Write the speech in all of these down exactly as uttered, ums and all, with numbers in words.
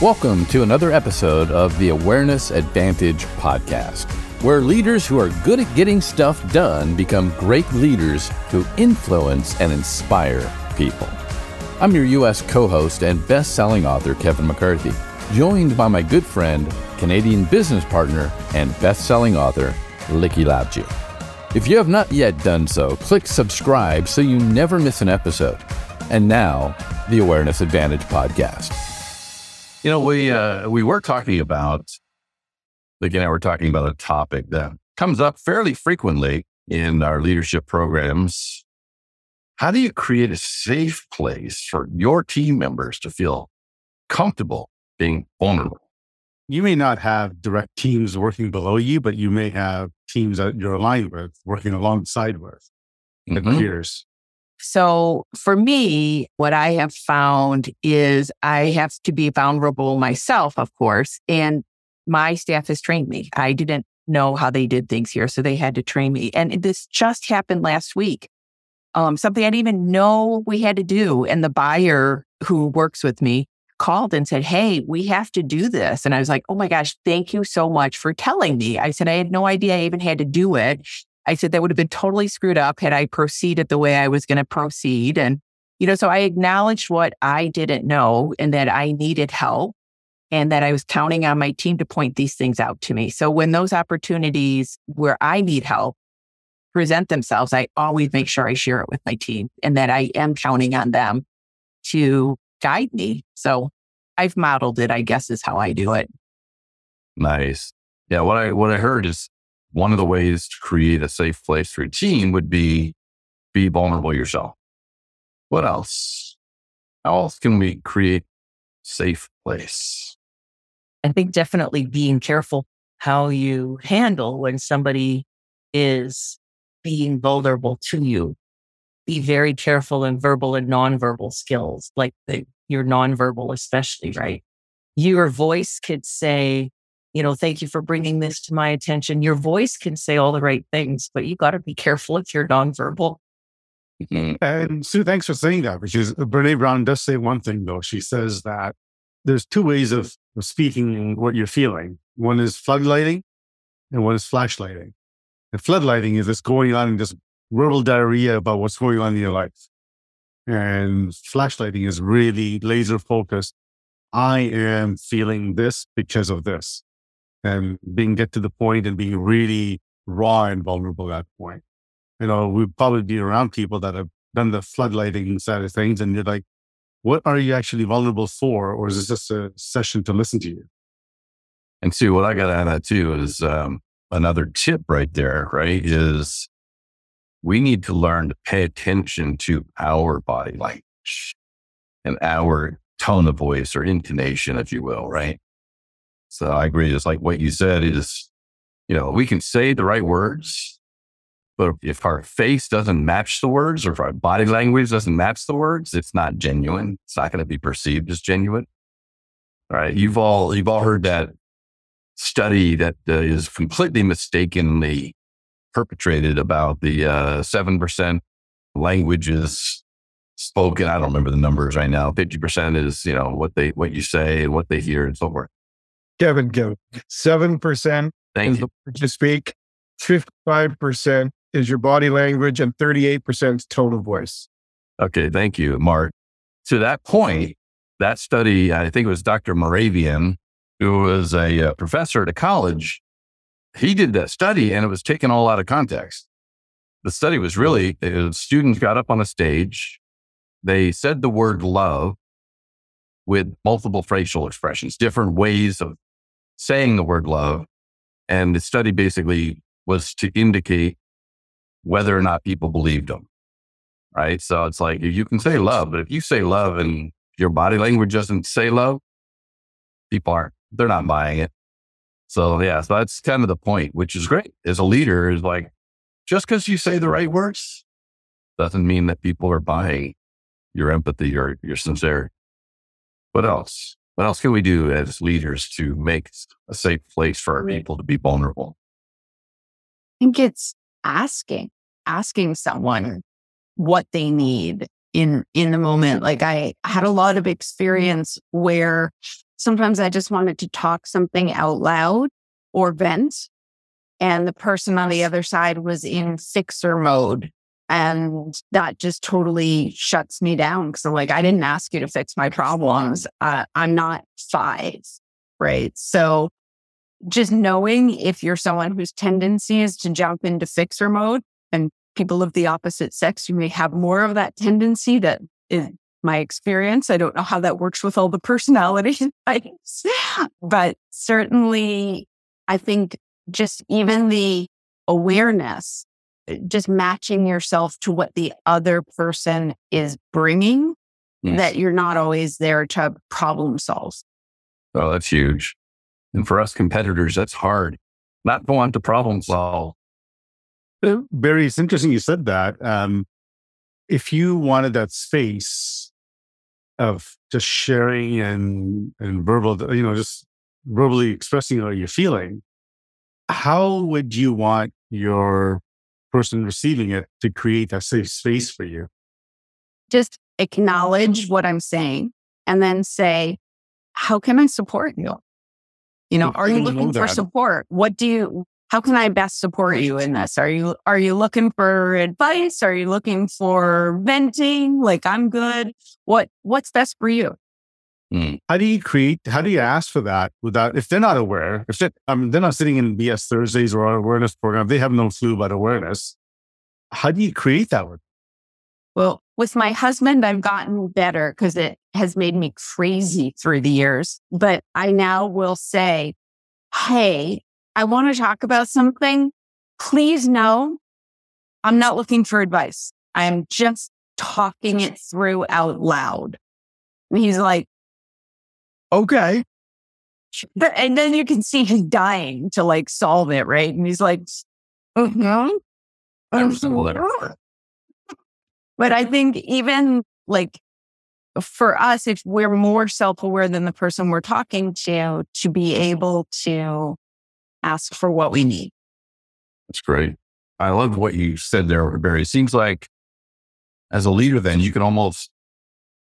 Welcome to another episode of the Awareness Advantage Podcast, where leaders who are good at getting stuff done become great leaders who influence and inspire people. I'm your U S co-host and best-selling author, Kevin McCarthy, joined by my good friend, Canadian business partner, and best-selling author, Likky Lavji. If you have not yet done so, click subscribe so you never miss an episode. And now, the Awareness Advantage Podcast. You know, we uh, we were talking about, again, we're talking about a topic that comes up fairly frequently in our leadership programs. How do you create a safe place for your team members to feel comfortable being vulnerable? You may not have direct teams working below you, but you may have teams that you're aligned with, working alongside with, mm-hmm. the peers. So for me, what I have found is I have to be vulnerable myself, of course, and my staff has trained me. I didn't know how they did things here, so they had to train me. And this just happened last week, um, something I didn't even know we had to do. And the buyer who works with me called and said, "Hey, we have to do this." And I was like, "Oh my gosh, thank you so much for telling me." I said, "I had no idea I even had to do it." I said, "That would have been totally screwed up had I proceeded the way I was going to proceed." And, you know, so I acknowledged what I didn't know and that I needed help and that I was counting on my team to point these things out to me. So when those opportunities where I need help present themselves, I always make sure I share it with my team and that I am counting on them to guide me. So I've modeled it, I guess, is how I do it. Nice. Yeah. What I, what I heard is one of the ways to create a safe place for your team would be, be vulnerable yourself. What else? How else can we create safe place? I think definitely being careful how you handle when somebody is being vulnerable to you. Be very careful in verbal and nonverbal skills, like the, your nonverbal especially, right? Your voice could say, you know, "Thank you for bringing this to my attention." Your voice can say all the right things, but you got to be careful if you're nonverbal. And Sue, thanks for saying that, because Brené Brown does say one thing, though. She says that there's two ways of speaking what you're feeling. One is floodlighting and one is flashlighting. And floodlighting is this going on in this verbal diarrhea about what's going on in your life. And flashlighting is really laser focused. I am feeling this because of this. And being get to the point and being really raw and vulnerable at that point. You know, we'd probably be around people that have done the floodlighting side of things. And you're like, what are you actually vulnerable for? Or is this just a session to listen to you? And Sue, what I got out of that too is um, another tip right there, right? Is we need to learn to pay attention to our body language and our tone of voice or intonation, if you will, right? So I agree. Just like what you said is, you know, we can say the right words, but if our face doesn't match the words or if our body language doesn't match the words, it's not genuine. It's not going to be perceived as genuine. All right. You've all, you've all heard that study that uh, is completely mistakenly perpetrated about the uh, seven percent languages spoken. I don't remember the numbers right now. fifty percent is, you know, what they, what you say and what they hear and so forth. Kevin, Kevin, seven percent Thank is you. The word to speak, fifty-five percent is your body language, and thirty-eight percent is tone of voice. Okay, thank you, Mark. To that point, that study, I think it was Doctor Moravian, who was a uh, professor at a college, he did that study and it was taken all out of context. The study was really, was students got up on a stage, they said the word love with multiple facial expressions, different ways of saying the word love. And the study basically was to indicate whether or not people believed them, right? So it's like, you can say love, but if you say love and your body language doesn't say love, people aren't, they're not buying it. So yeah, so that's kind of the point, which is great. As a leader, is like, just because you say the right words doesn't mean that people are buying your empathy or your sincerity. What else? What else can we do as leaders to make a safe place for our people to be vulnerable? I think it's asking, asking someone what they need in, in the moment. Like I had a lot of experience where Sometimes I just wanted to talk something out loud or vent. And the person on the other side was in fixer mode. And that just totally shuts me down because I'm like, I didn't ask you to fix my problems. Uh, I'm not five, right? So just knowing if you're someone whose tendency is to jump into fixer mode, and people of the opposite sex, you may have more of that tendency. That is my experience. I don't know how that works with all the personality types, but certainly I think just even the awareness, just matching yourself to what the other person is bringing, yes. That you're not always there to problem solve. Oh, that's huge. And for us competitors, that's hard. Not want to problem solve. Barry, it's interesting you said that. Um, if you wanted that space of just sharing and and verbal, you know, just verbally expressing how you're feeling, how would you want your person receiving it to create that safe space for you? Just acknowledge what I'm saying and then say, how can I support you? You know, are you looking for support? What do you, how can I best support you in this? Are you, are you looking for advice? Are you looking for venting? Like, I'm good. What, what's best for you? Mm. How do you create, how do you ask for that without, if they're not aware, if they're, I mean, they're not sitting in B S Thursdays or our awareness program, they have no clue about awareness. How do you create that word? Well, with my husband, I've gotten better because it has made me crazy through the years. But I now will say, hey, I want to talk about something. Please know I'm not looking for advice. I'm just talking it through out loud. And he's like, okay. And then you can see he's dying to like solve it, right? And he's like, mm-hmm. I'm so But I think even like for us, if we're more self-aware than the person we're talking to, to be able to ask for what we need. That's great. I love what you said there, Barry. It seems like as a leader, then you can almost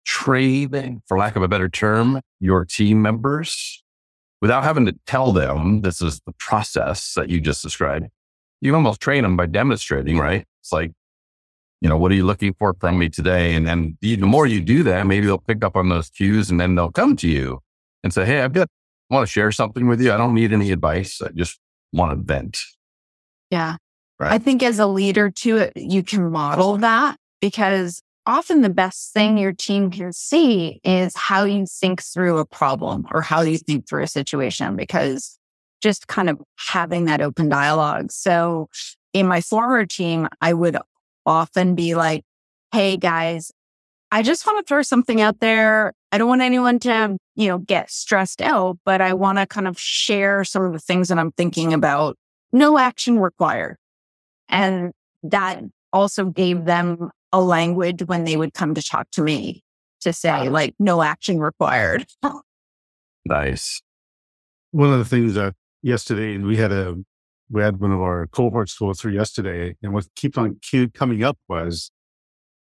trade, for lack of a better term, your team members without having to tell them this is the process that you just described. You almost train them by demonstrating, right? It's like, you know, what are you looking for from me today? And then the more you do that, maybe they'll pick up on those cues and then they'll come to you and say, hey, I've got, I want to share something with you. I don't need any advice. I just want to vent. Yeah. Right? I think as a leader too, you can model that, because often the best thing your team can see is how you think through a problem or how you think through a situation, because just kind of having that open dialogue. So in my former team, I would often be like, hey guys, I just want to throw something out there. I don't want anyone to, you know, get stressed out, but I want to kind of share some of the things that I'm thinking about. No action required. And that also gave them a language when they would come to talk to me to say, like, no action required. Nice. One of the things that yesterday, and we had a We had one of our cohorts go through yesterday, and what keeps on coming up was,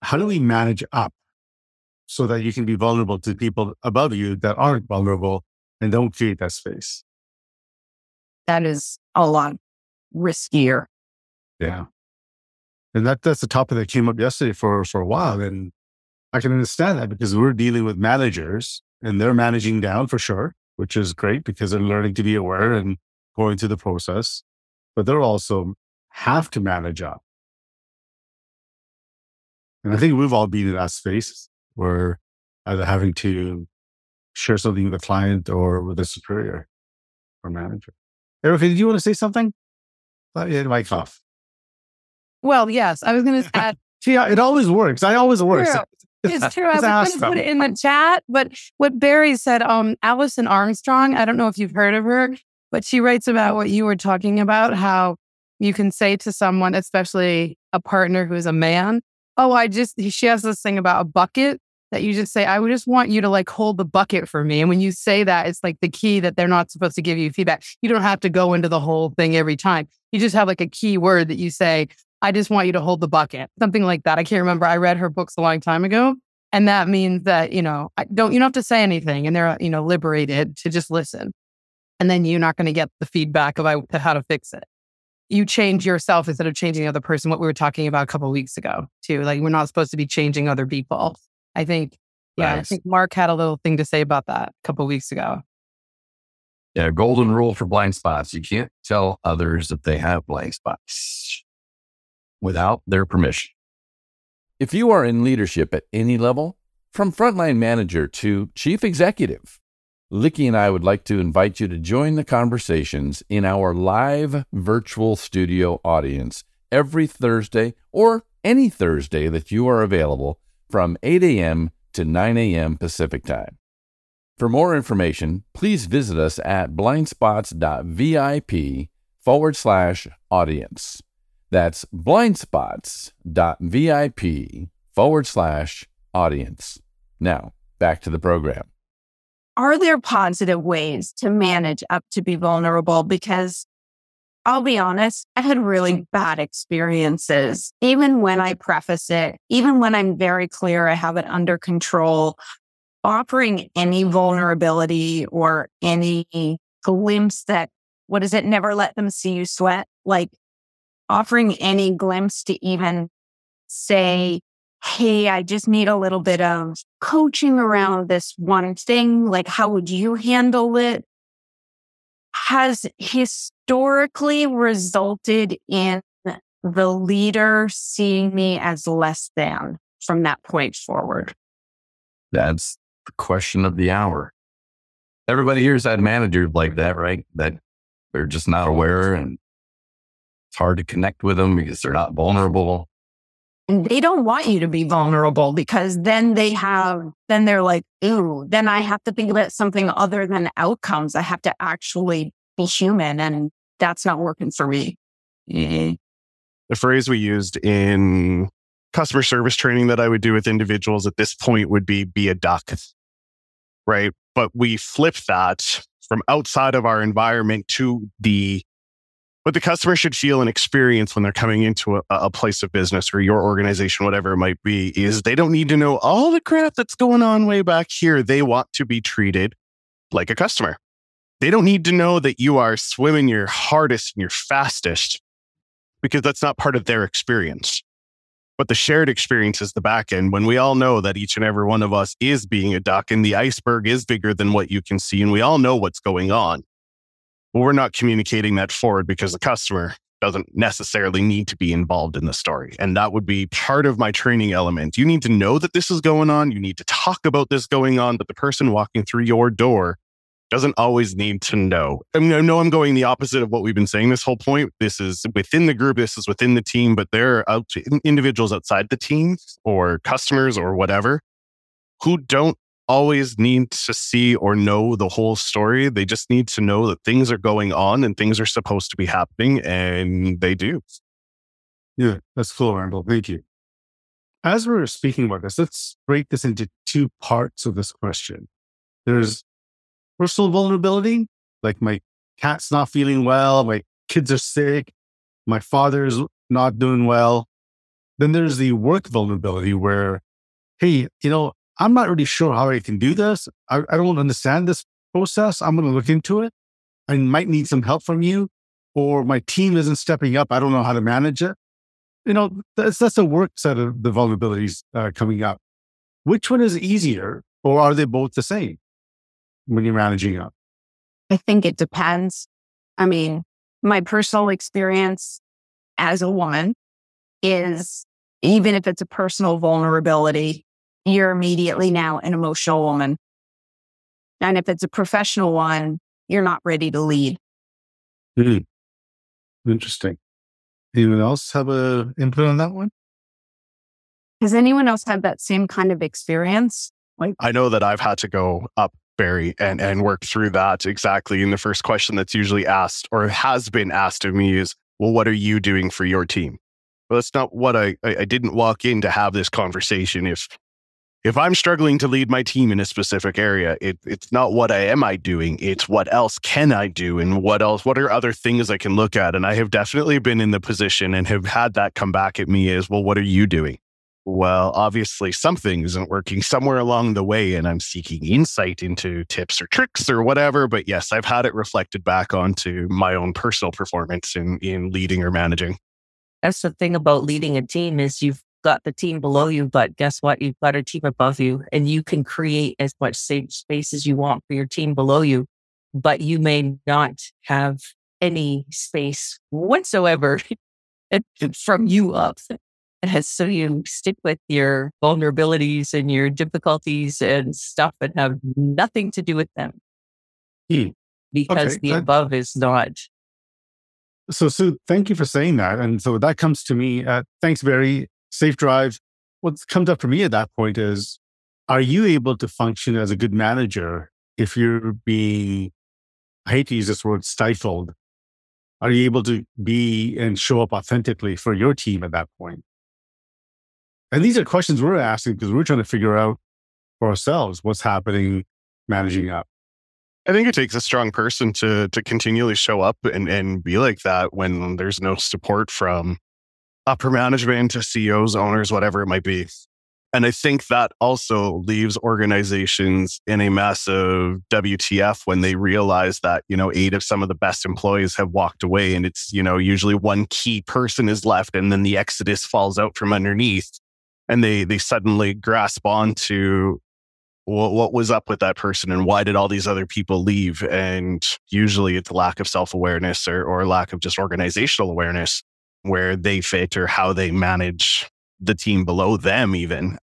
how do we manage up so that you can be vulnerable to people above you that aren't vulnerable and don't create that space? That is a lot riskier. Yeah. And that that's the topic that came up yesterday for, for a while. And I can understand that, because we're dealing with managers and they're managing down for sure, which is great because they're learning to be aware and going through the process. But they're also have to manage up. And I think we've all been in that space where either having to share something with a client or with a superior or manager. Erica, did you want to say something? I thought you had my cough. Well, yes, I was going to add. See, it always works. I always works. It's true. I was going to put it in the chat, but what Barry said, um, Alison Armstrong, I don't know if you've heard of her, but she writes about what you were talking about, how you can say to someone, especially a partner who is a man, oh, I just, she has this thing about a bucket that you just say, I would just want you to like hold the bucket for me. And when you say that, it's like the key that they're not supposed to give you feedback. You don't have to go into the whole thing every time. You just have like a key word that you say, I just want you to hold the bucket, something like that. I can't remember. I read her books a long time ago, And that means that, you know, I don't, you don't have to say anything, and they're, you know, liberated to just listen. And then you're not going to get the feedback about how to fix it. You change yourself instead of changing the other person, what we were talking about a couple of weeks ago too. Like, we're not supposed to be changing other people. I think, yeah, nice. I think Mark had a little thing to say about that a couple of weeks ago. Yeah, golden rule for blind spots. You can't tell others that they have blind spots without their permission. If you are in leadership at any level, from frontline manager to chief executive, Likky and I would like to invite you to join the conversations in our live virtual studio audience every Thursday or any Thursday that you are available from eight a.m. to nine a.m. Pacific time. For more information, please visit us at blindspots.vip forward slash audience. That's blindspots.vip forward slash audience. Now, back to the program. Are there positive ways to manage up to be vulnerable? Because I'll be honest, I had really bad experiences. Even when I preface it, even when I'm very clear, I have it under control, offering any vulnerability or any glimpse that, what is it? Never let them see you sweat. Like, offering any glimpse to even say, hey, I just need a little bit of coaching around this one thing. Like, how would you handle it? Has historically resulted in the leader seeing me as less than from that point forward. That's the question of the hour. Everybody here's had managers like that, right? That they're just not aware, and it's hard to connect with them because they're not vulnerable. And they don't want you to be vulnerable, because then they have, then they're like, ooh, then I have to think about something other than outcomes. I have to actually be human, and that's not working for me. Mm-hmm. The phrase we used in customer service training that I would do with individuals at this point would be, be a duck, right? But we flip that from outside of our environment to the what the customer should feel and experience when they're coming into a, a place of business or your organization, whatever it might be, is they don't need to know all the crap that's going on way back here. They want to be treated like a customer. They don't need to know that you are swimming your hardest and your fastest, because that's not part of their experience. But the shared experience is the back end, when we all know that each and every one of us is being a duck and the iceberg is bigger than what you can see, and we all know what's going on. But we're not communicating that forward because the customer doesn't necessarily need to be involved in the story. And that would be part of my training element. You need to know that this is going on. You need to talk about this going on, but the person walking through your door doesn't always need to know. I mean, I know I'm going the opposite of what we've been saying this whole point. This is within the group, this is within the team, but there are individuals outside the team or customers or whatever who don't always need to see or know the whole story. They just need to know that things are going on and things are supposed to be happening, and they do. Yeah, that's cool, Randall. Thank you. As we were speaking about this, let's break this into two parts of this question. There's personal vulnerability, like my cat's not feeling well, my kids are sick, my father's not doing well. Then there's the work vulnerability where, hey, you know, I'm not really sure how I can do this. I, I don't understand this process. I'm going to look into it. I might need some help from you, or my team isn't stepping up. I don't know how to manage it. You know, that's, that's the work side of the vulnerabilities uh, coming up. Which one is easier, or are they both the same when you're managing up? I think it depends. I mean, my personal experience as a woman is, even if it's a personal vulnerability, you're immediately now an emotional woman. And if it's a professional one, you're not ready to lead. Mm. Interesting. Anyone else have an input on that one? Has anyone else had that same kind of experience? Like, I know that I've had to go up Barry, and, and work through that exactly. And the first question that's usually asked or has been asked of me is, well, what are you doing for your team? Well, that's not what I, I, I didn't walk in to have this conversation. If, if I'm struggling to lead my team in a specific area, it, it's not what I am I doing. It's what else can I do? And what else, what are other things I can look at? And I have definitely been in the position and have had that come back at me as, well, what are you doing? well, obviously something isn't working somewhere along the way, and I'm seeking insight into tips or tricks or whatever. But yes, I've had it reflected back onto my own personal performance in, in leading or managing. That's the thing about leading a team is you've got the team below you, but guess what? You've got a team above you, and you can create as much safe space as you want for your team below you, but you may not have any space whatsoever from you up. So you stick with your vulnerabilities and your difficulties and stuff and have nothing to do with them hmm. because okay, the that, above is not. So, Sue, thank you for saying that. And so that comes to me. Uh, thanks, Barry. Safe drive. What comes up for me at that point is, are you able to function as a good manager if you're being, I hate to use this word, stifled? Are you able to be and show up authentically for your team at that point? And these are questions we're asking because we're trying to figure out for ourselves what's happening managing up. I think it takes a strong person to to continually show up and, and be like that when there's no support from upper management to C E Os, owners, whatever it might be. And I think that also leaves organizations in a massive W T F when they realize that, you know, eight of some of the best employees have walked away, and it's, you know, usually one key person is left and then the exodus falls out from underneath. And they they suddenly grasp on to what, what was up with that person and why did all these other people leave? And usually it's lack of self-awareness or, or lack of just organizational awareness where they fit or how they manage the team below them even.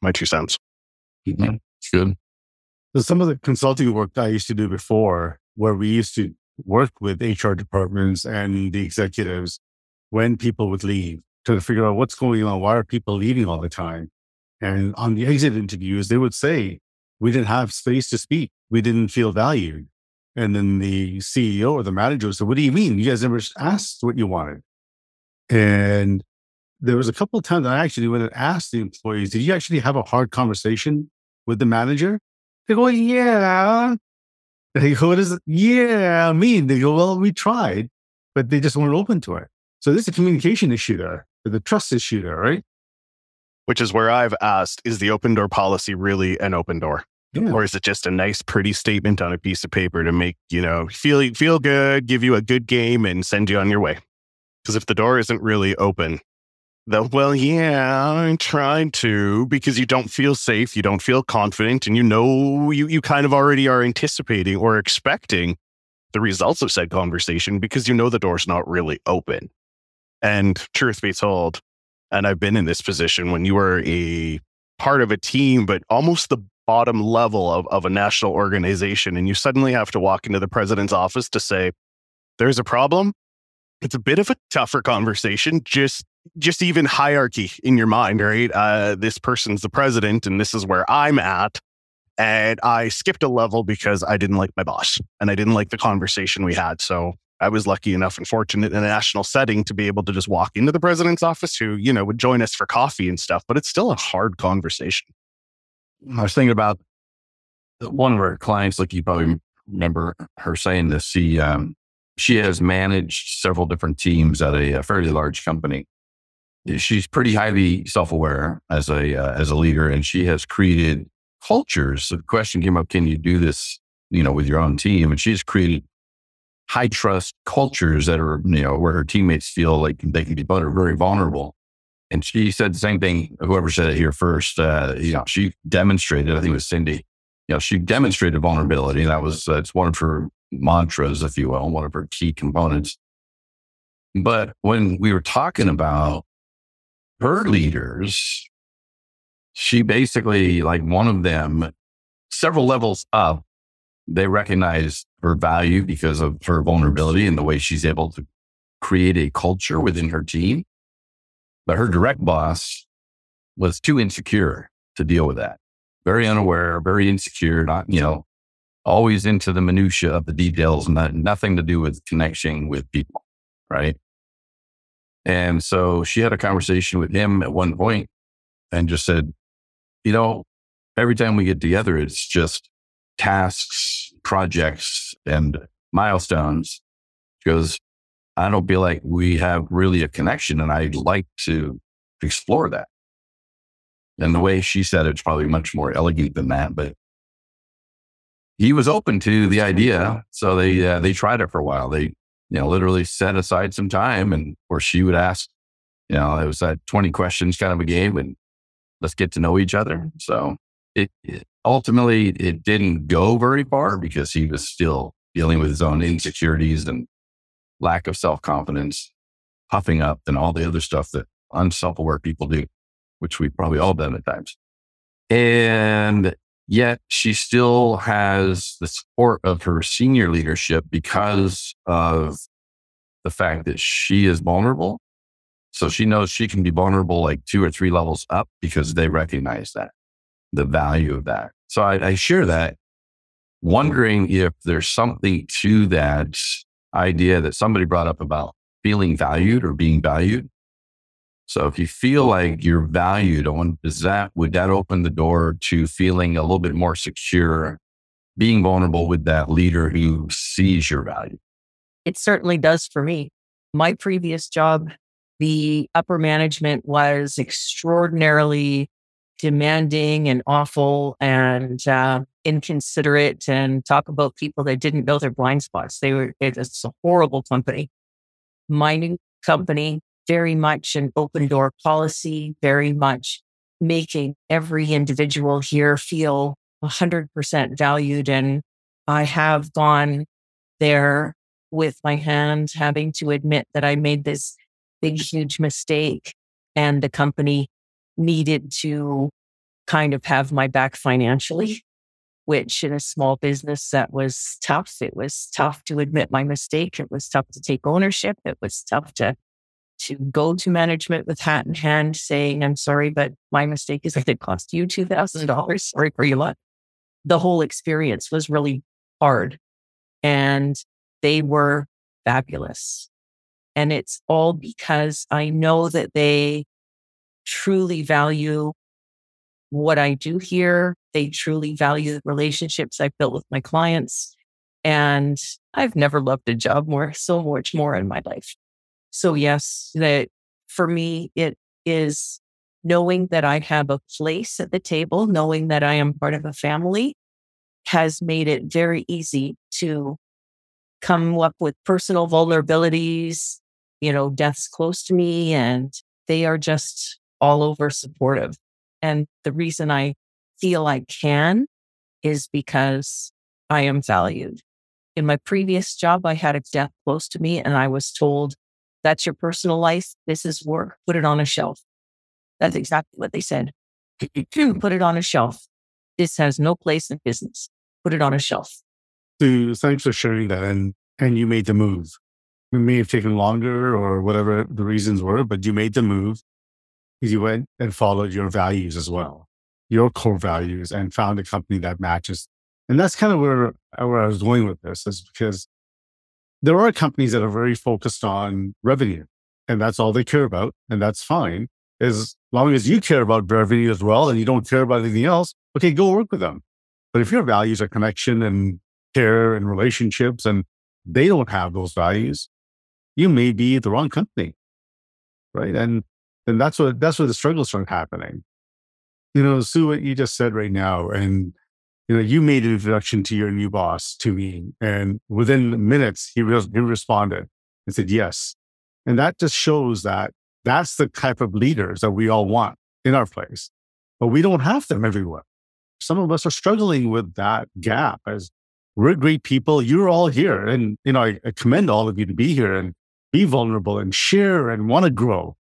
My two cents. Mm-hmm. Good. So some of the consulting work that I used to do before, where we used to work with H R departments and the executives when people would leave, to figure out what's going on. Why are people leaving all the time? And on the exit interviews, they would say, we didn't have space to speak. We didn't feel valued. And then the C E O or the manager would say, what do you mean? You guys never asked what you wanted. And there was a couple of times I actually went and asked the employees, did you actually have a hard conversation with the manager? They go, yeah. They go, what does it? Yeah, I mean, they go, well, we tried, but they just weren't open to it. So there's a communication issue there. The trust issue there, right? Which is where I've asked, is the open door policy really an open door? Yeah. Or is it just a nice, pretty statement on a piece of paper to make, you know, feel feel good, give you a good game and send you on your way? Because if the door isn't really open, the, well, yeah, I'm trying to, because you don't feel safe, you don't feel confident, and you know you, you kind of already are anticipating or expecting the results of said conversation because you know the door's not really open. And truth be told, and I've been in this position when you were a part of a team, but almost the bottom level of, of a national organization, and you suddenly have to walk into the president's office to say, there's a problem. It's a bit of a tougher conversation, just just even hierarchy in your mind, right? Uh, this person's the president, and this is where I'm at. And I skipped a level because I didn't like my boss, and I didn't like the conversation we had, so... I was lucky enough and fortunate in a national setting to be able to just walk into the president's office who, you know, would join us for coffee and stuff, but it's still a hard conversation. I was thinking about one of our clients, like you probably remember her saying this, she, um, she has managed several different teams at a, a fairly large company. She's pretty highly self-aware as a, uh, as a leader, and she has created cultures. So the question came up, can you do this, you know, with your own team? And she's created high trust cultures that are, you know, where her teammates feel like they can be very vulnerable. And she said the same thing, whoever said it here first, uh, you know, she demonstrated, I think it was Cindy, you know, she demonstrated vulnerability. And that was, uh, it's one of her mantras, if you will, one of her key components. But when we were talking about her leaders, she basically, like one of them, several levels up, they recognize her value because of her vulnerability and the way she's able to create a culture within her team. But her direct boss was too insecure to deal with that. Very unaware, very insecure, not, you know, always into the minutia of the details, not, nothing to do with connection with people, right? And so she had a conversation with him at one point and just said, you know, every time we get together, it's just tasks, projects, and milestones. She goes, I don't feel like we have really a connection, and I'd like to explore that. And the way she said it's probably much more elegant than that, but he was open to the idea. So they uh, they tried it for a while. They you know literally set aside some time, and or she would ask, you know, it was a twenty questions kind of a game, and let's get to know each other. So it, it ultimately it didn't go very far because he was still dealing with his own insecurities and lack of self-confidence, puffing up, and all the other stuff that unself-aware people do, which we've probably all done at times. And yet she still has the support of her senior leadership because of the fact that she is vulnerable. So she knows she can be vulnerable like two or three levels up because they recognize that, the value of that. So I, I share that, wondering if there's something to that idea that somebody brought up about feeling valued or being valued. So if you feel like you're valued, on, does that, would that open the door to feeling a little bit more secure, being vulnerable with that leader who sees your value? It certainly does for me. My previous job, the upper management was extraordinarily demanding and awful and uh, inconsiderate, and talk about people that didn't know their blind spots. They were, it's a horrible company. My new company, very much an open door policy, very much making every individual here feel one hundred percent valued. And I have gone there with my hand, having to admit that I made this big, huge mistake, and the company needed to kind of have my back financially, which in a small business, that was tough. It was tough to admit my mistake. It was tough to take ownership. It was tough to, to go to management with hat in hand saying, I'm sorry, but my mistake is that it cost you two thousand dollars. Sorry for your luck. The whole experience was really hard, and they were fabulous. And it's all because I know that they truly value what I do here. They truly value the relationships I've built with my clients. And I've never loved a job more, so much more in my life. So yes, that for me, it is knowing that I have a place at the table, knowing that I am part of a family, has made it very easy to come up with personal vulnerabilities, you know, death's close to me, and they are just all over supportive. And the reason I feel I can is because I am valued. In my previous job, I had a death close to me, and I was told, that's your personal life. This is work. Put it on a shelf. That's exactly what they said. Put it on a shelf. This has no place in business. Put it on a shelf. So thanks for sharing that. And and you made the move. It may have taken longer or whatever the reasons were, but you made the move because you went and followed your values as well, your core values, and found a company that matches. And that's kind of where, where I was going with this, is because there are companies that are very focused on revenue, and that's all they care about. And that's fine. As long as you care about revenue as well and you don't care about anything else, okay, go work with them. But if your values are connection and care and relationships, and they don't have those values, you may be the wrong company, right? And and that's what that's where the struggle started happening. You know, Sue, what you just said right now, and you know, you made an introduction to your new boss to me, and within minutes he re- he responded and said yes, and that just shows that that's the type of leaders that we all want in our place, but we don't have them everywhere. Some of us are struggling with that gap. As we're great people. You're all here. And, you know, I, I commend all of you to be here and be vulnerable and share and want to grow.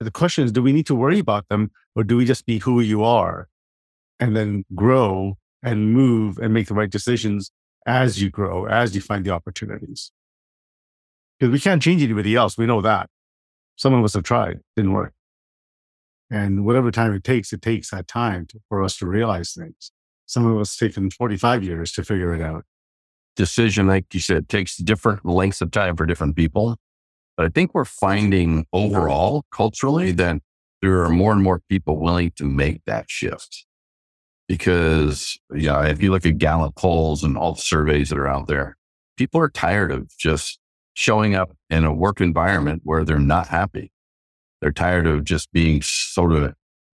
But the question is, do we need to worry about them, or do we just be who you are and then grow and move and make the right decisions as you grow, as you find the opportunities? Because we can't change anybody else. We know that. Some of us have tried, didn't work. And whatever time it takes, it takes that time to, for us to realize things. Some of us taken forty-five years to figure it out. Decision, like you said, takes different lengths of time for different people. But I think we're finding overall, culturally, that there are more and more people willing to make that shift. Because, you know, if you look at Gallup polls and all the surveys that are out there, people are tired of just showing up in a work environment where they're not happy. They're tired of just being sort of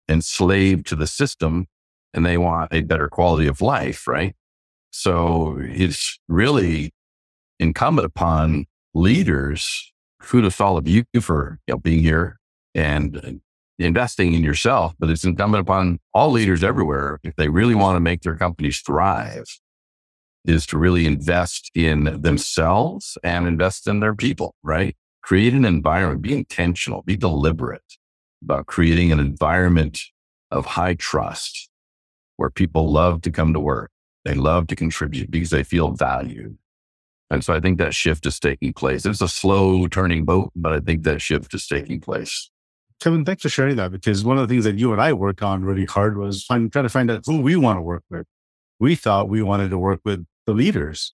enslaved to the system and they want a better quality of life, right? So it's really incumbent upon leaders, kudos all of you for you know, being here and investing in yourself, but it's incumbent upon all leaders everywhere, if they really want to make their companies thrive, is to really invest in themselves and invest in their people, right? Create an environment, be intentional, be deliberate about creating an environment of high trust where people love to come to work. They love to contribute because they feel valued. And so I think that shift is taking place. It's a slow turning boat, but I think that shift is taking place. Kevin, thanks for sharing that, because one of the things that you and I worked on really hard was find, trying to find out who we want to work with. We thought we wanted to work with the leaders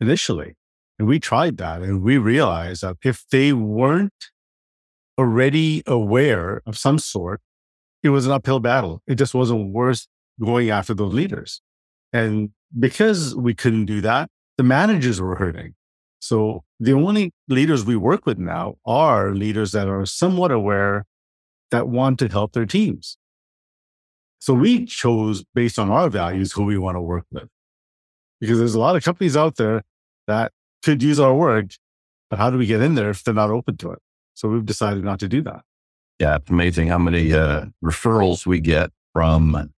initially. And we tried that and we realized that if they weren't already aware of some sort, it was an uphill battle. It just wasn't worth going after those leaders. And because we couldn't do that, the managers were hurting. So the only leaders we work with now are leaders that are somewhat aware that want to help their teams. So we chose based on our values who we want to work with. Because there's a lot of companies out there that could use our work, but how do we get in there if they're not open to it? So we've decided not to do that. Yeah, it's amazing how many uh, referrals we get from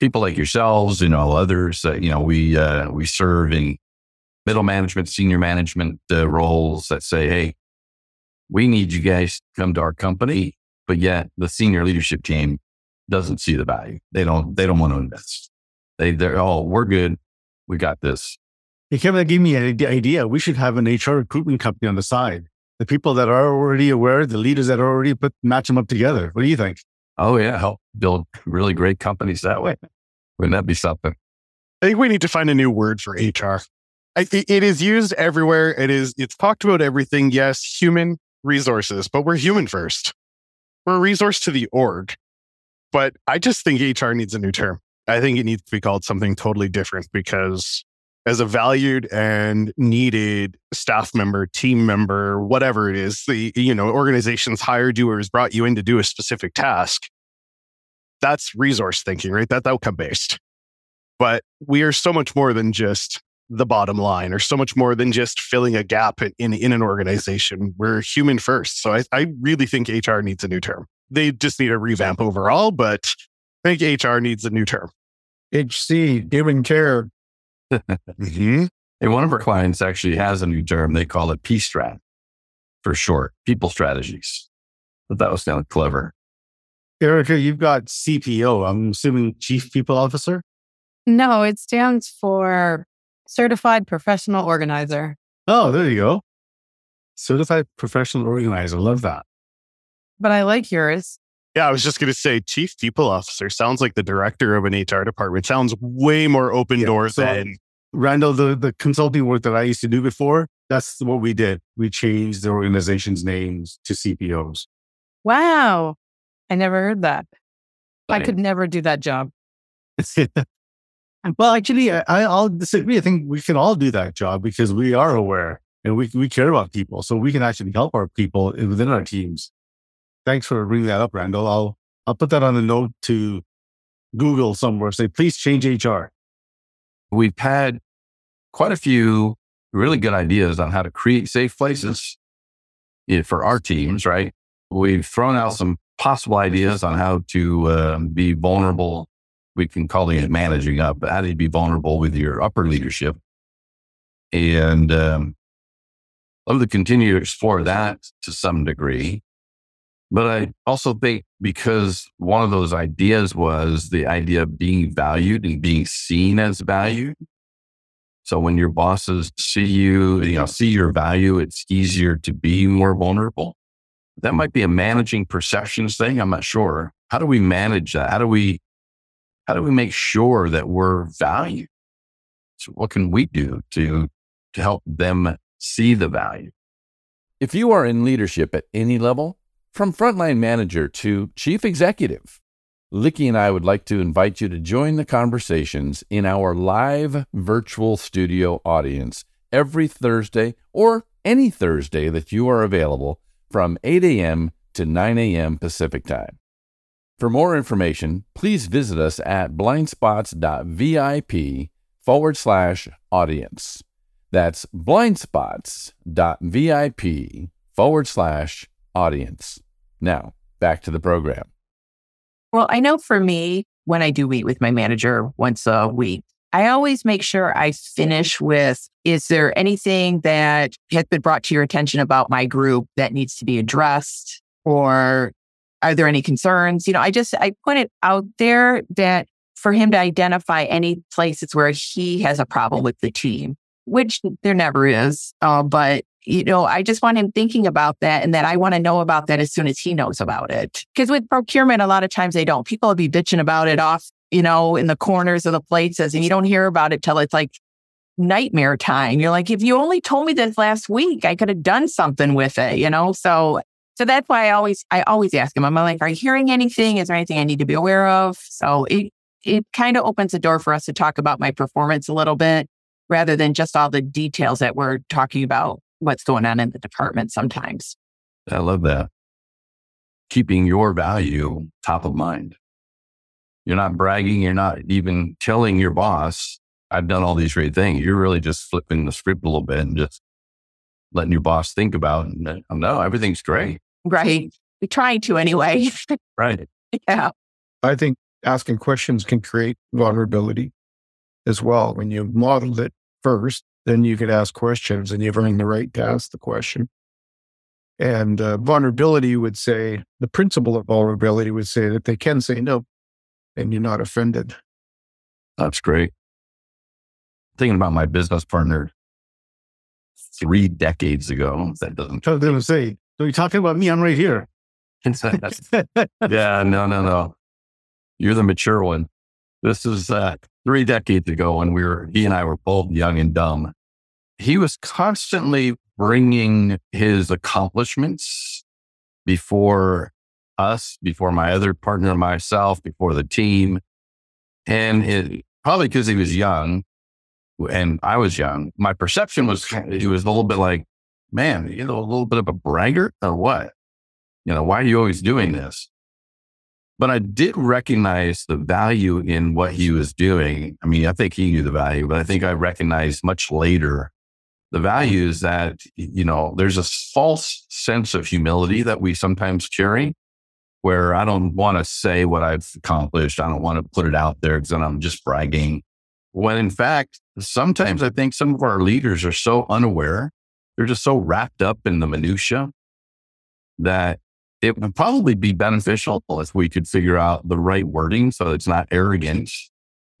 people like yourselves, you know, others. Uh, you know, we uh, we serve in middle management, senior management uh, roles that say, hey, we need you guys to come to our company, but yet the senior leadership team doesn't see the value. They don't. They don't want to invest. They they're oh, we're good. We got this. Hey, Kevin, that gave me an idea. We should have an H R recruitment company on the side. The people that are already aware, the leaders that are already put, match them up together. What do you think? Oh, yeah. Help build really great companies that way. Wouldn't that be something? I think we need to find a new word for H R. I, it, it is used everywhere. It is, it's talked about everything. Yes, human resources, but we're human first. We're a resource to the org. But I just think H R needs a new term. I think it needs to be called something totally different, because as a valued and needed staff member, team member, whatever it is, the you know organization's hired you or has brought you in to do a specific task, that's resource thinking, right? That's outcome based. But we are so much more than just the bottom line, or so much more than just filling a gap in in, in an organization. We're human first. So I, I really think H R needs a new term. They just need a revamp overall, but I think H R needs a new term. H C, human care. Mm-hmm. And one of our clients actually has a new term. They call it P-Strat for short, people strategies. But that was sound clever. Erica, you've got C P O, I'm assuming Chief People Officer? No, it stands for Certified Professional Organizer. Oh, there you go. Certified Professional Organizer. Love that. But I like yours. Yeah, I was just going to say, Chief People Officer sounds like the director of an H R department. Sounds way more open yeah, door so than... Randall, the, the consulting work that I used to do before, that's what we did. We changed the organization's names to C P Os. Wow. I never heard that. Funny. I could never do that job. Well, actually, I, I'll disagree. I think we can all do that job because we are aware and we, we care about people. So we can actually help our people within our teams. Thanks for bringing that up, Randall. I'll I'll put that on the note to Google somewhere. Say, please change H R. We've had quite a few really good ideas on how to create safe places for our teams, right? We've thrown out some possible ideas on how to uh, be vulnerable. We can call it managing up, but how do you be vulnerable with your upper leadership? And um, love to continue to explore that to some degree. But I also think because one of those ideas was the idea of being valued and being seen as valued. So when your bosses see you, you know, see your value, it's easier to be more vulnerable. That might be a managing perceptions thing. I'm not sure. How do we manage that? How do we, how do we make sure that we're valued? So what can we do to, to help them see the value? If you are in leadership at any level, from frontline manager to chief executive, Likky and I would like to invite you to join the conversations in our live virtual studio audience every Thursday or any Thursday that you are available from eight a.m. to nine a.m. Pacific time. For more information, please visit us at blindspots.vip forward slash audience. That's blindspots.vip forward slash audience. Now, back to the program. Well, I know for me, when I do meet with my manager once a week, I always make sure I finish with, is there anything that has been brought to your attention about my group that needs to be addressed? Or are there any concerns? You know, I just, I put it out there that for him to identify any places where he has a problem with the team, which there never is. Uh, but, you know, I just want him thinking about that, and that I want to know about that as soon as he knows about it. Because with procurement, a lot of times they don't. People will be bitching about it off, you know, in the corners of the places, and you don't hear about it till it's like nightmare time. You're like, if you only told me this last week, I could have done something with it, you know? So so that's why I always I always ask him, I'm like, are you hearing anything? Is there anything I need to be aware of? So it it kind of opens the door for us to talk about my performance a little bit, rather than just all the details that we're talking about what's going on in the department sometimes. I love that. Keeping your value top of mind. You're not bragging. You're not even telling your boss, I've done all these great things. You're really just flipping the script a little bit and just letting your boss think about, no, everything's great. Right. We try to anyway. Right. Yeah. I think asking questions can create vulnerability as well. When you model it first, then you can ask questions, and you've earned the right to ask the question. And uh, vulnerability would say, the principle of vulnerability would say that they can say no, and you're not offended. That's great. Thinking about my business partner three decades ago, that doesn't... I was going to say, are you talking about me? I'm right here. Yeah, no, no, no. You're the mature one. This is uh, three decades ago when we were, he and I were both young and dumb. He was constantly bringing his accomplishments before us, before my other partner, myself, before the team. And it, probably because he was young and I was young, my perception was, he was a little bit like, man, you know, a little bit of a braggart or what? You know, why are you always doing this? But I did recognize the value in what he was doing. I mean, I think he knew the value, but I think I recognized much later the values that, you know, there's a false sense of humility that we sometimes carry, where I don't want to say what I've accomplished. I don't want to put it out there because then I'm just bragging. When in fact, sometimes I think some of our leaders are so unaware. They're just so wrapped up in the minutia that it would probably be beneficial if we could figure out the right wording so it's not arrogant,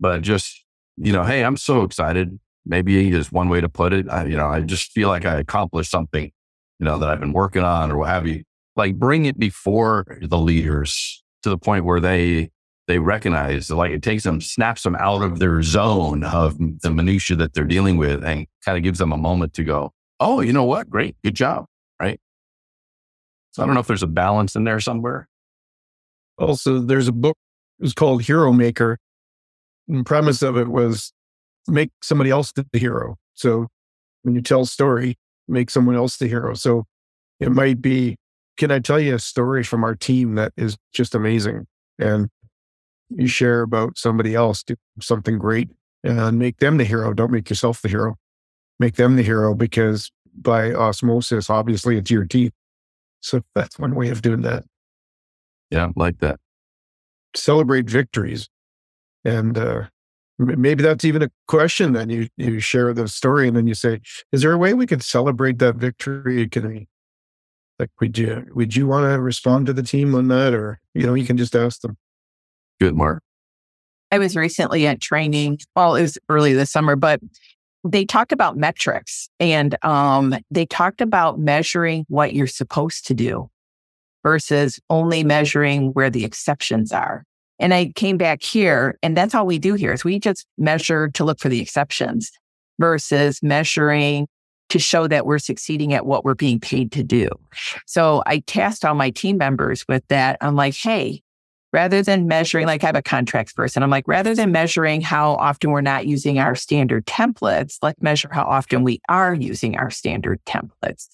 but just, you know, hey, I'm so excited. Maybe is one way to put it. I, you know, I just feel like I accomplished something, you know, that I've been working on or what have you. Like bring it before the leaders to the point where they they recognize, like it takes them, snaps them out of their zone of the minutia that they're dealing with and kind of gives them a moment to go, oh, you know what? Great. Good job. Right. So I don't know if there's a balance in there somewhere. Also, there's a book, it's called Hero Maker. And the premise of it was make somebody else the hero. So when you tell a story, make someone else the hero. So it might be, can I tell you a story from our team that is just amazing? And you share about somebody else, do something great and make them the hero. Don't make yourself the hero. Make them the hero, because by osmosis, obviously it's your team. So that's one way of doing that. Yeah, I like that. Celebrate victories. And uh, maybe that's even a question. Then you, you share the story and then you say, is there a way we could celebrate that victory? Can we, like, would you, would you want to respond to the team on that? Or, you know, you can just ask them. Good, Mark. I was recently at training. Well, it was early this summer, but they talked about metrics, and um, they talked about measuring what you're supposed to do versus only measuring where the exceptions are. And I came back here, and that's all we do here is we just measure to look for the exceptions versus measuring to show that we're succeeding at what we're being paid to do. So I tasked all my team members with that. I'm like, hey, rather than measuring, like I have a contracts person, I'm like, rather than measuring how often we're not using our standard templates, let's measure how often we are using our standard templates.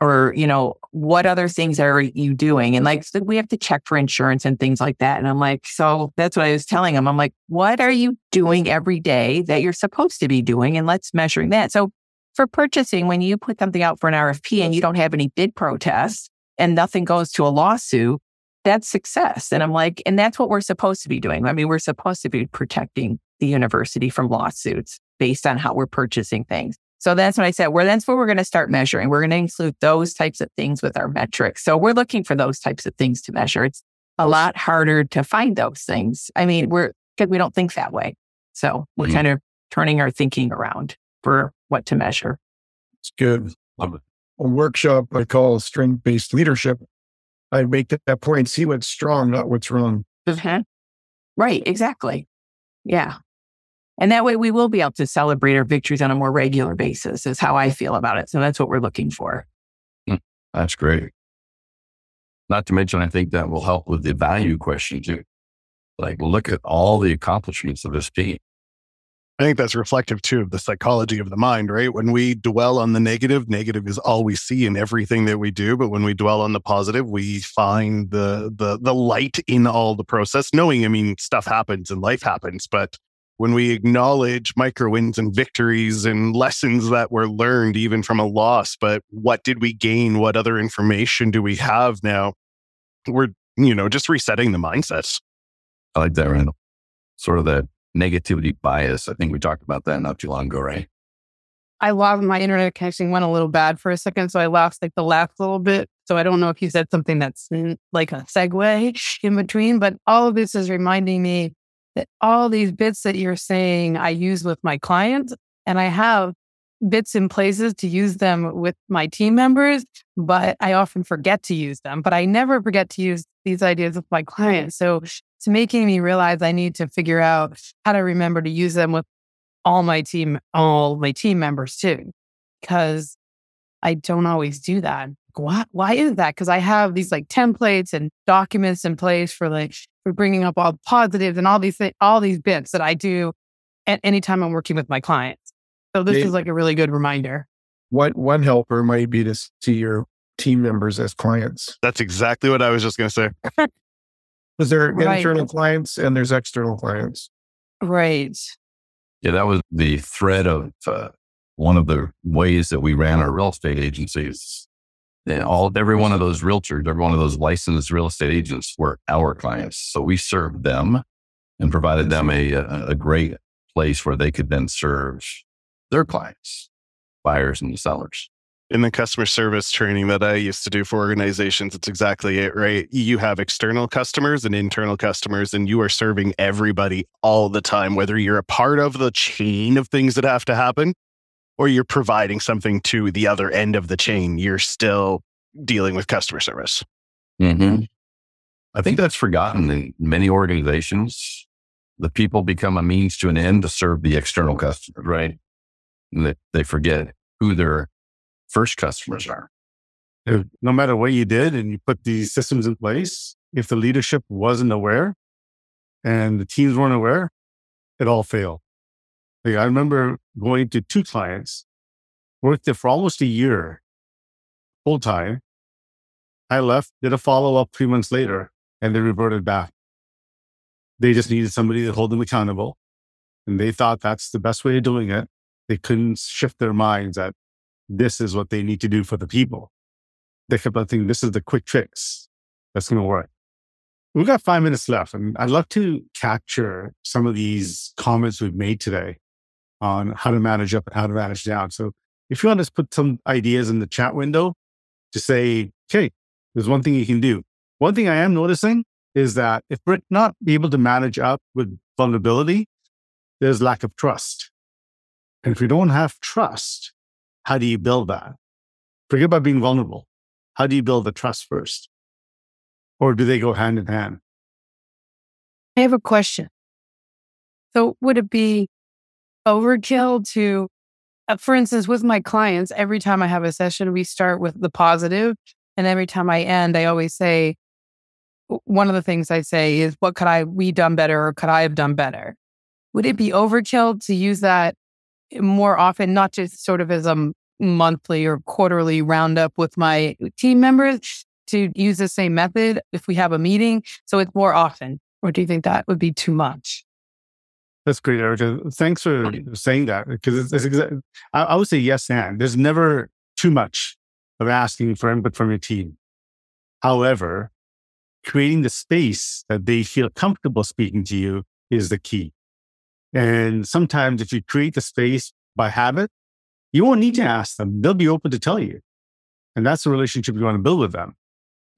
or, you know, what other things are you doing? And like, so we have to check for insurance and things like that. And I'm like, so that's what I was telling him. I'm like, what are you doing every day that you're supposed to be doing? And let's measuring that. So for purchasing, when you put something out for an R F P and you don't have any bid protests and nothing goes to a lawsuit, that's success. And I'm like, and that's what we're supposed to be doing. I mean, we're supposed to be protecting the university from lawsuits based on how we're purchasing things. So that's what I said. Well, that's what we're going to start measuring. We're going to include those types of things with our metrics. So we're looking for those types of things to measure. It's a lot harder to find those things. I mean, we're because we don't think that way. So we're mm-hmm. kind of turning our thinking around for what to measure. It's good. Love it. A workshop I call strength-based leadership. I make that point, see what's strong, not what's wrong. Uh-huh. Right, exactly. Yeah. And that way we will be able to celebrate our victories on a more regular basis is how I feel about it. So that's what we're looking for. That's great. Not to mention, I think that will help with the value question too. Like, look at all the accomplishments of this team. I think that's reflective too of the psychology of the mind, right? When we dwell on the negative, negative is all we see in everything that we do. But when we dwell on the positive, we find the the the light in all the process. Knowing, I mean, stuff happens and life happens, but when we acknowledge micro wins and victories and lessons that were learned even from a loss, but what did we gain? What other information do we have now? We're, you know, just resetting the mindsets. I like that, Randall. Sort of that negativity bias. I think we talked about that not too long ago, right? I love my internet connection went a little bad for a second, so I lost like the last little bit. So I don't know if you said something that's in, like a segue in between, but all of this is reminding me that all these bits that you're saying I use with my clients, and I have bits in places to use them with my team members, but I often forget to use them. But I never forget to use these ideas with my clients. So it's making me realize I need to figure out how to remember to use them with all my team, all my team members too, because I don't always do that. Why, why is that? Because I have these like templates and documents in place for like for bringing up all the positives and all these things, all these bits that I do at any time I'm working with my clients. So this they, is like a really good reminder. What one helper might be to see your team members as clients. That's exactly what I was just going to say. Because there are right. internal clients and there's external clients. Right. Yeah, that was the thread of uh, one of the ways that we ran our real estate agencies. And all every one of those realtors, every one of those licensed real estate agents were our clients. So we served them and provided them a, a great place where they could then serve their clients, buyers and sellers. In the customer service training that I used to do for organizations, it's exactly it, right? You have external customers and internal customers, and you are serving everybody all the time, whether you're a part of the chain of things that have to happen, or you're providing something to the other end of the chain, you're still dealing with customer service. Mm-hmm. I think that's forgotten in many organizations. The people become a means to an end to serve the external customer, right? And they, they forget who their first customers are. If, no matter what you did and you put these systems in place, if the leadership wasn't aware and the teams weren't aware, it all failed. Like, I remember going to two clients, worked there for almost a year, full time. I left, did a follow-up three months later, and they reverted back. They just needed somebody to hold them accountable. And they thought that's the best way of doing it. They couldn't shift their minds that this is what they need to do for the people. They kept on thinking, this is the quick fix that's going to work. We've got five minutes left, and I'd love to capture some of these comments we've made today on how to manage up and how to manage down. So if you want to put some ideas in the chat window to say, okay, there's one thing you can do. One thing I am noticing is that if we're not able to manage up with vulnerability, there's lack of trust. And if we don't have trust, how do you build that? Forget about being vulnerable. How do you build the trust first? Or do they go hand in hand? I have a question. So would it be overkill to, uh, for instance, with my clients, every time I have a session, we start with the positive. And every time I end, I always say, one of the things I say is, what could I, we done better or could I have done better? Would it be overkill to use that more often, not just sort of as a monthly or quarterly roundup with my team members to use the same method if we have a meeting. So it's more often. Or do you think that would be too much? That's great, Erica. Thanks for saying that, because it's, it's exactly, I, I would say yes and. There's never too much of asking for input from your team. However, creating the space that they feel comfortable speaking to you is the key. And sometimes if you create the space by habit, you won't need to ask them. They'll be open to tell you. And that's the relationship you want to build with them.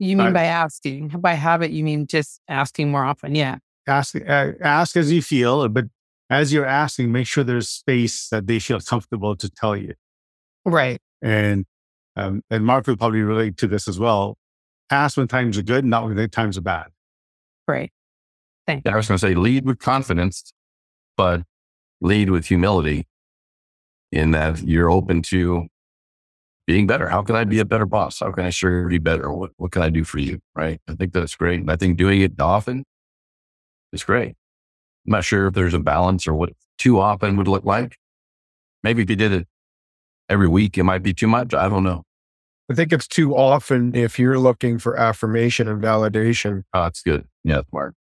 You mean uh, by asking? By habit, you mean just asking more often? Yeah. Ask, uh, ask as you feel, but as you're asking, make sure there's space that they feel comfortable to tell you. Right. And um, and Mark would probably relate to this as well. Ask when times are good, not when times are bad. Right. Thank you. I was going to say lead with confidence, but lead with humility, in that you're open to being better. How can I be a better boss? How can I serve you better? What, what can I do for you? Right. I think that's great. And I think doing it often is great. I'm not sure if there's a balance or what too often would look like. Maybe if you did it every week, it might be too much. I don't know. I think it's too often if you're looking for affirmation and validation. Oh, that's good. Yeah, that's smart.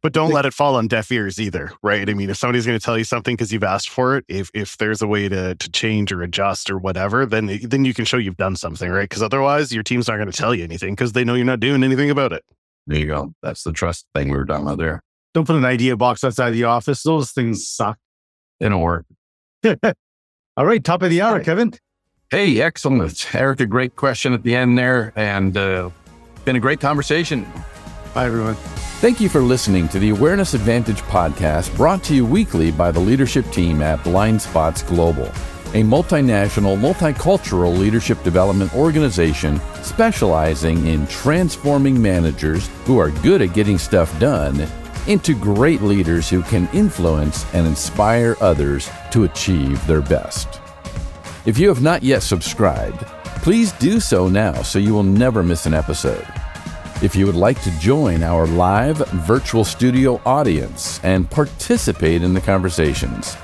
But don't let it fall on deaf ears either, right? I mean, if somebody's going to tell you something because you've asked for it, if if there's a way to to change or adjust or whatever, then then you can show you've done something, right? Because otherwise, your team's not going to tell you anything because they know you're not doing anything about it. There you go. That's the trust thing we were talking about there. Don't put an idea box outside the office. Those things suck. They don't work. All right, top of the hour, Kevin. Hey, excellent. Erica, great question at the end there, and uh, been a great conversation. Bye, everyone. Thank you for listening to the Awareness Advantage podcast, brought to you weekly by the leadership team at Blind Spots Global, a multinational, multicultural leadership development organization specializing in transforming managers who are good at getting stuff done into great leaders who can influence and inspire others to achieve their best. If you have not yet subscribed, please do so now so you will never miss an episode. If you would like to join our live virtual studio audience and participate in the conversations,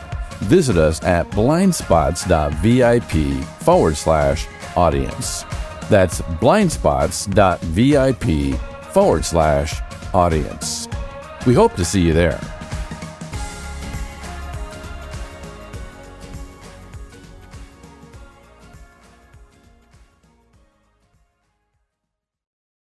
visit us at blindspots.vip forward slash audience. That's blindspots.vip forward slash audience. We hope to see you there.